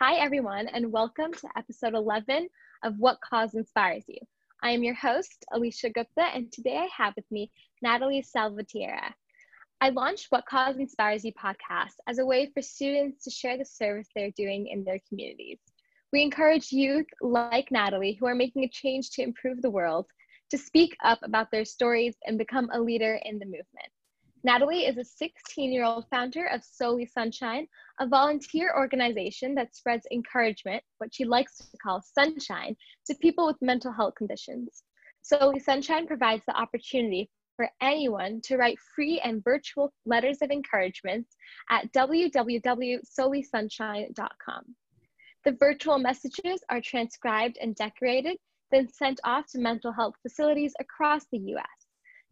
Hi, everyone, and welcome to episode 11 of What Cause Inspires You. I am your host, Alicia Gupta, and today I have with me Natalie Salvatierra. I launched What Cause Inspires You podcast as a way for students to share the service they're doing in their communities. We encourage youth like Natalie, who are making a change to improve the world, to speak up about their stories and become a leader in the movement. Natalie is a 16-year-old founder of Soli Sunshine, a volunteer organization that spreads encouragement, what she likes to call sunshine, to people with mental health conditions. Soli Sunshine provides the opportunity for anyone to write free and virtual letters of encouragement at www.solisunshine.com. The virtual messages are transcribed and decorated, then sent off to mental health facilities across the U.S.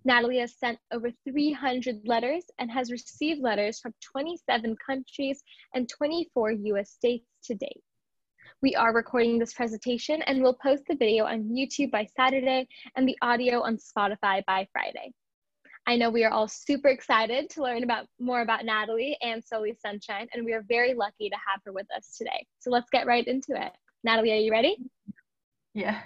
Natalie has sent over 300 letters and has received letters from 27 countries and 24 US states to date. We are recording this presentation and we'll post the video on YouTube by Saturday and the audio on Spotify by Friday. I know we are all super excited to learn more about Natalie and Soli Sunshine, and we are very lucky to have her with us today. So let's get right into it. Natalie, are you ready? Yes.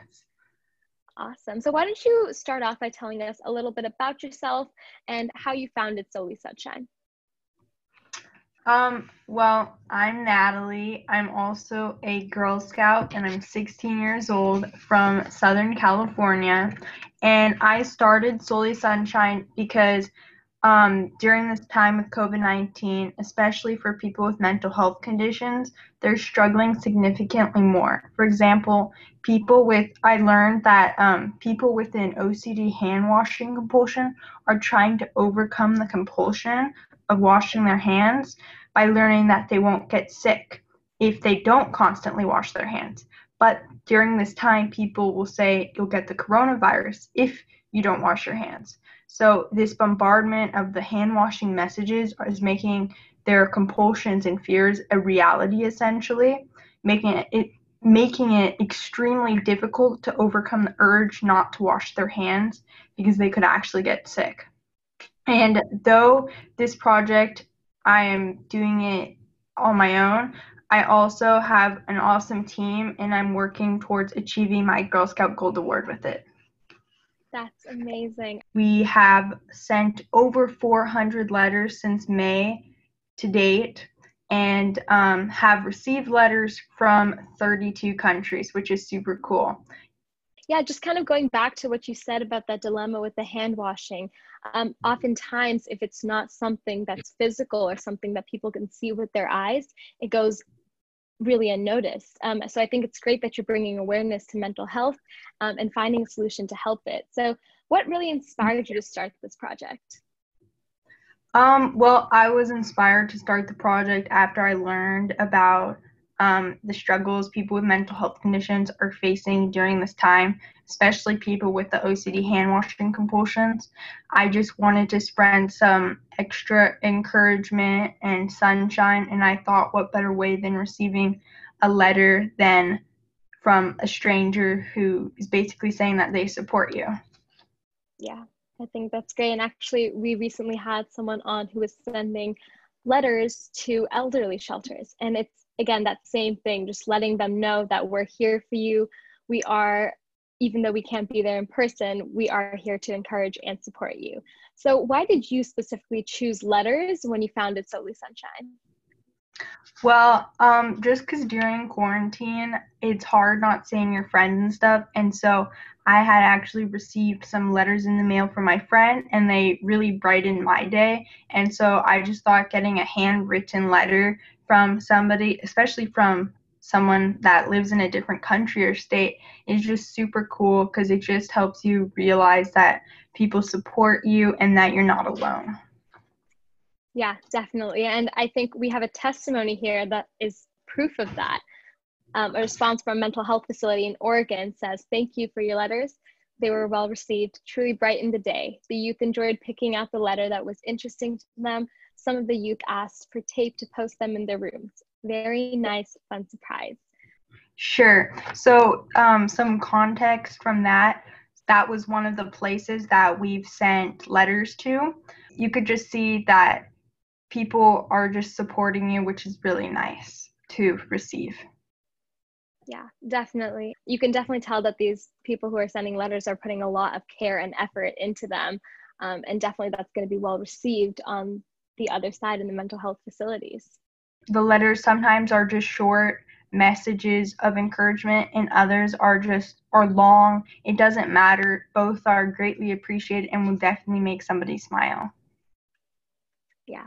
Awesome. So why don't you start off by telling us a little bit about yourself and how you founded Soli Sunshine? Well, I'm Natalie. I'm also a Girl Scout and I'm 16 years old from Southern California. And I started Soli Sunshine because during this time with COVID-19, especially for people with mental health conditions, they're struggling significantly more. For example, I learned that people with an OCD hand washing compulsion are trying to overcome the compulsion of washing their hands by learning that they won't get sick if they don't constantly wash their hands. But during this time, people will say you'll get the coronavirus if you don't wash your hands. So this bombardment of the hand-washing messages is making their compulsions and fears a reality, essentially, making it extremely difficult to overcome the urge not to wash their hands because they could actually get sick. And though this project, I am doing it on my own, I also have an awesome team, and I'm working towards achieving my Girl Scout Gold Award with it. That's amazing. We have sent over 400 letters since May to date and have received letters from 32 countries, which is super cool. Yeah, just kind of going back to what you said about that dilemma with the hand washing. Oftentimes, if it's not something that's physical or something that people can see with their eyes, it goes really unnoticed. So I think it's great that you're bringing awareness to mental health and finding a solution to help it. So what really inspired you to start this project? Well, I was inspired to start the project after I learned about the struggles people with mental health conditions are facing during this time, especially people with the OCD hand washing compulsions. I just wanted to spread some extra encouragement and sunshine, and I thought what better way than receiving a letter than from a stranger who is basically saying that they support you. Yeah, I think that's great. And actually, we recently had someone on who was sending letters to elderly shelters, and it's again that same thing, just letting them know that we're here for you. We are, even though we can't be there in person, we are here to encourage and support you. So why did you specifically choose letters when you founded Soli Sunshine? Well, just because during quarantine it's hard not seeing your friends and stuff, and so I had actually received some letters in the mail from my friend, and they really brightened my day. And so I just thought getting a handwritten letter from somebody, especially from someone that lives in a different country or state, is just super cool because it just helps you realize that people support you and that you're not alone. Yeah, definitely. And I think we have a testimony here that is proof of that. A response from a mental health facility in Oregon says, "Thank you for your letters. They were well received, truly brightened the day. The youth enjoyed picking out the letter that was interesting to them. Some of the youth asked for tape to post them in their rooms. Very nice, fun surprise." Sure. So some context from that. That was one of the places that we've sent letters to. You could just see that people are just supporting you, which is really nice. to receive. Yeah, definitely. You can definitely tell that these people who are sending letters are putting a lot of care and effort into them. And definitely that's going to be well received on the other side in the mental health facilities. The letters sometimes are just short messages of encouragement, and others are long. It doesn't matter. Both are greatly appreciated and will definitely make somebody smile. Yeah.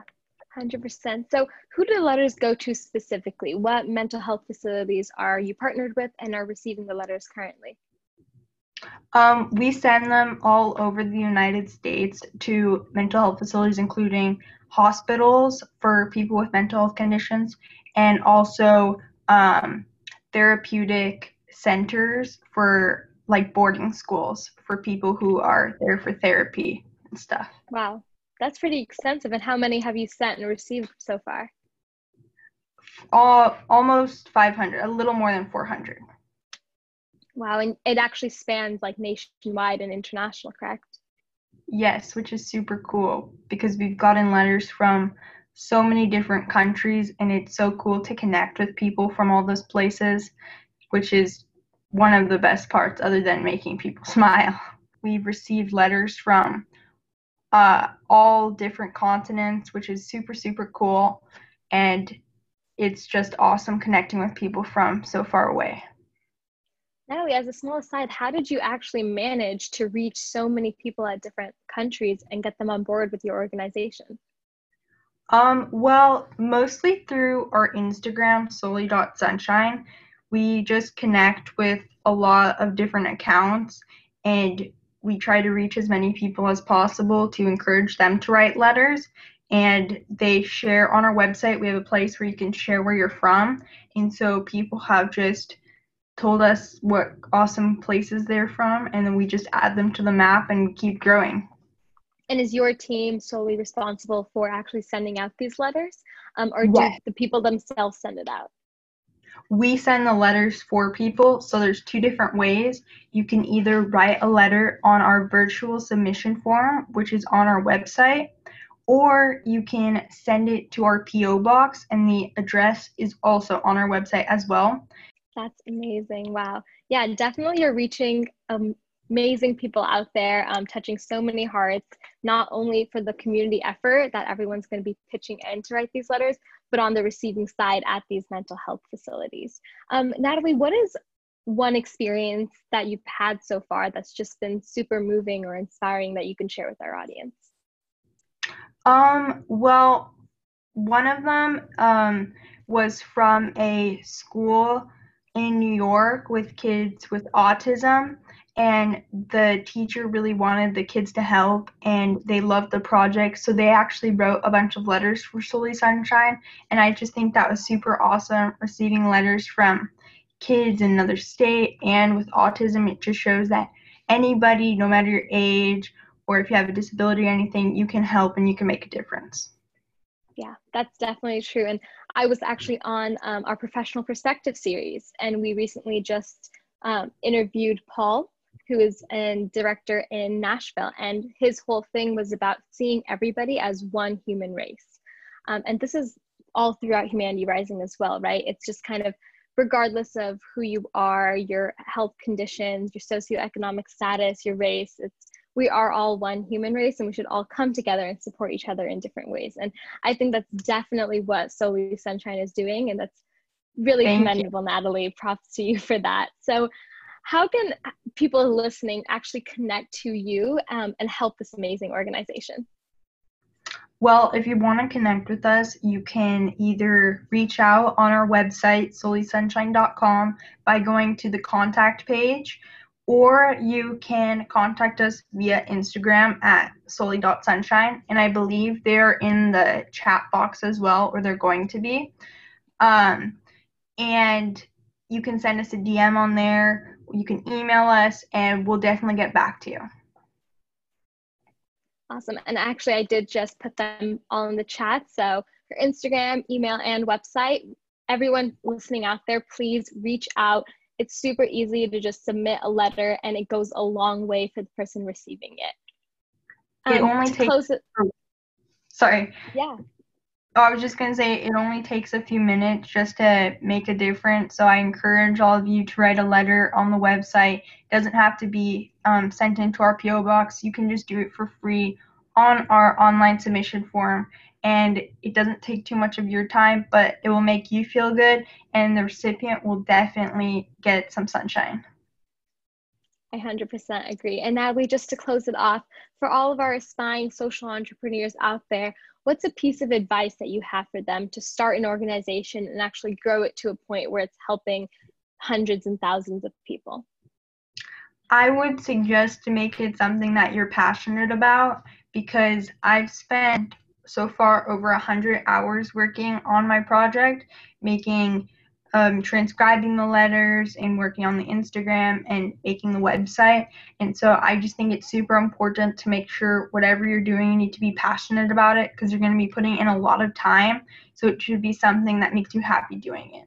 100%. So who do the letters go to specifically? What mental health facilities are you partnered with and are receiving the letters currently? We send them all over the United States to mental health facilities, including hospitals for people with mental health conditions, and also therapeutic centers for like boarding schools for people who are there for therapy and stuff. Wow. That's pretty extensive. And how many have you sent and received so far? Almost 500, a little more than 400. Wow, and it actually spans like nationwide and international, correct? Yes, which is super cool because we've gotten letters from so many different countries, and it's so cool to connect with people from all those places, which is one of the best parts other than making people smile. We've received letters from all different continents, which is super, super cool. And it's just awesome connecting with people from so far away. Natalie, as a small aside, how did you actually manage to reach so many people at different countries and get them on board with your organization? Well, mostly through our Instagram, soli.sunshine. We just connect with a lot of different accounts, and we try to reach as many people as possible to encourage them to write letters, and they share on our website. We have a place where you can share where you're from. And so people have just told us what awesome places they're from, and then we just add them to the map and keep growing. And is your team solely responsible for actually sending out these letters? Or do the people themselves send it out? We send the letters for people, so there's two different ways. You can either write a letter on our virtual submission form, which is on our website, or you can send it to our P.O. box, and the address is also on our website as well. That's amazing. Wow. Yeah, definitely you're reaching amazing people out there, touching so many hearts, not only for the community effort that everyone's going to be pitching in to write these letters, but on the receiving side at these mental health facilities. Natalie, what is one experience that you've had so far that's just been super moving or inspiring that you can share with our audience? Well, one of them was from a school in New York with kids with autism, and the teacher really wanted the kids to help, and they loved the project, so they actually wrote a bunch of letters for Soli Sunshine, and I just think that was super awesome, receiving letters from kids in another state and with autism. It just shows that anybody, no matter your age or if you have a disability or anything, you can help and you can make a difference. Yeah, that's definitely true. And I was actually on our Professional Perspective series, and we recently just interviewed Paul, who is a director in Nashville, and his whole thing was about seeing everybody as one human race. And this is all throughout Humanity Rising as well, right? It's just kind of regardless of who you are, your health conditions, your socioeconomic status, your race, we are all one human race, and we should all come together and support each other in different ways. And I think that's definitely what Soli Sunshine is doing, and that's really commendable, Natalie. Props to you for that. So how can people listening actually connect to you and help this amazing organization? Well, if you want to connect with us, you can either reach out on our website, solisunshine.com, by going to the contact page, or you can contact us via Instagram at soli.sunshine, and I believe they're in the chat box as well, or they're going to be. And you can send us a DM on there. You can email us, and we'll definitely get back to you. Awesome. And actually, I did just put them all in the chat. So for Instagram, email, and website, everyone listening out there, please reach out. It's super easy to just submit a letter, and it goes a long way for the person receiving it. It only takes... Sorry. Yeah. I was just going to say it only takes a few minutes just to make a difference. So I encourage all of you to write a letter on the website. It doesn't have to be sent into our P.O. box. You can just do it for free on our online submission form. And it doesn't take too much of your time, but it will make you feel good. And the recipient will definitely get some sunshine. I 100% agree. And Natalie, just to close it off, for all of our aspiring social entrepreneurs out there, what's a piece of advice that you have for them to start an organization and actually grow it to a point where it's helping hundreds and thousands of people? I would suggest to make it something that you're passionate about, because I've spent so far over 100 hours working on my project, making transcribing the letters and working on the Instagram and making the website. And so I just think it's super important to make sure whatever you're doing, you need to be passionate about it, because you're going to be putting in a lot of time. So it should be something that makes you happy doing it.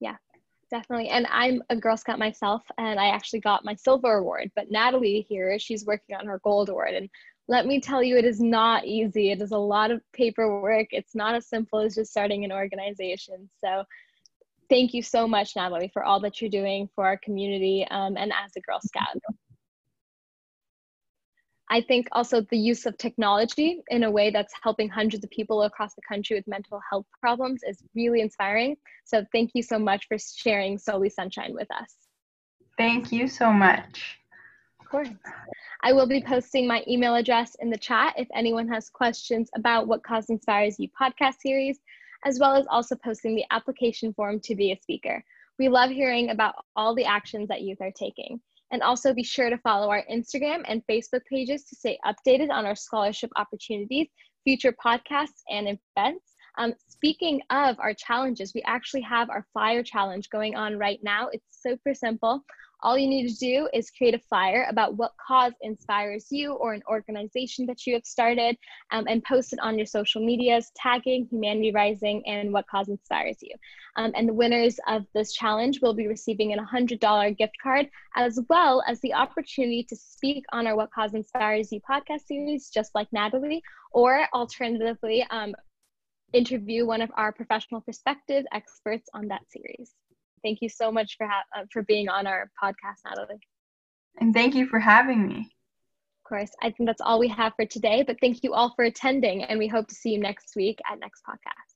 Yeah, definitely. And I'm a Girl Scout myself, and I actually got my silver award, but Natalie here, she's working on her gold award. And let me tell you, it is not easy. It is a lot of paperwork. It's not as simple as just starting an organization. So thank you so much, Natalie, for all that you're doing for our community and as a Girl Scout. I think also the use of technology in a way that's helping hundreds of people across the country with mental health problems is really inspiring. So thank you so much for sharing Soli Sunshine with us. Thank you so much. Of course. I will be posting my email address in the chat if anyone has questions about What Cause Inspires You podcast series, as well as also posting the application form to be a speaker. We love hearing about all the actions that youth are taking. And also be sure to follow our Instagram and Facebook pages to stay updated on our scholarship opportunities, future podcasts, and events. Speaking of our challenges, we actually have our flyer challenge going on right now. It's super simple. All you need to do is create a flyer about what cause inspires you or an organization that you have started, and post it on your social medias, tagging Humanity Rising and What Cause Inspires You. And the winners of this challenge will be receiving a $100 gift card, as well as the opportunity to speak on our What Cause Inspires You podcast series, just like Natalie, or alternatively, interview one of our professional perspective experts on that series. Thank you so much for being on our podcast, Natalie. And thank you for having me. Of course. I think that's all we have for today, but thank you all for attending, and we hope to see you next week at next podcast.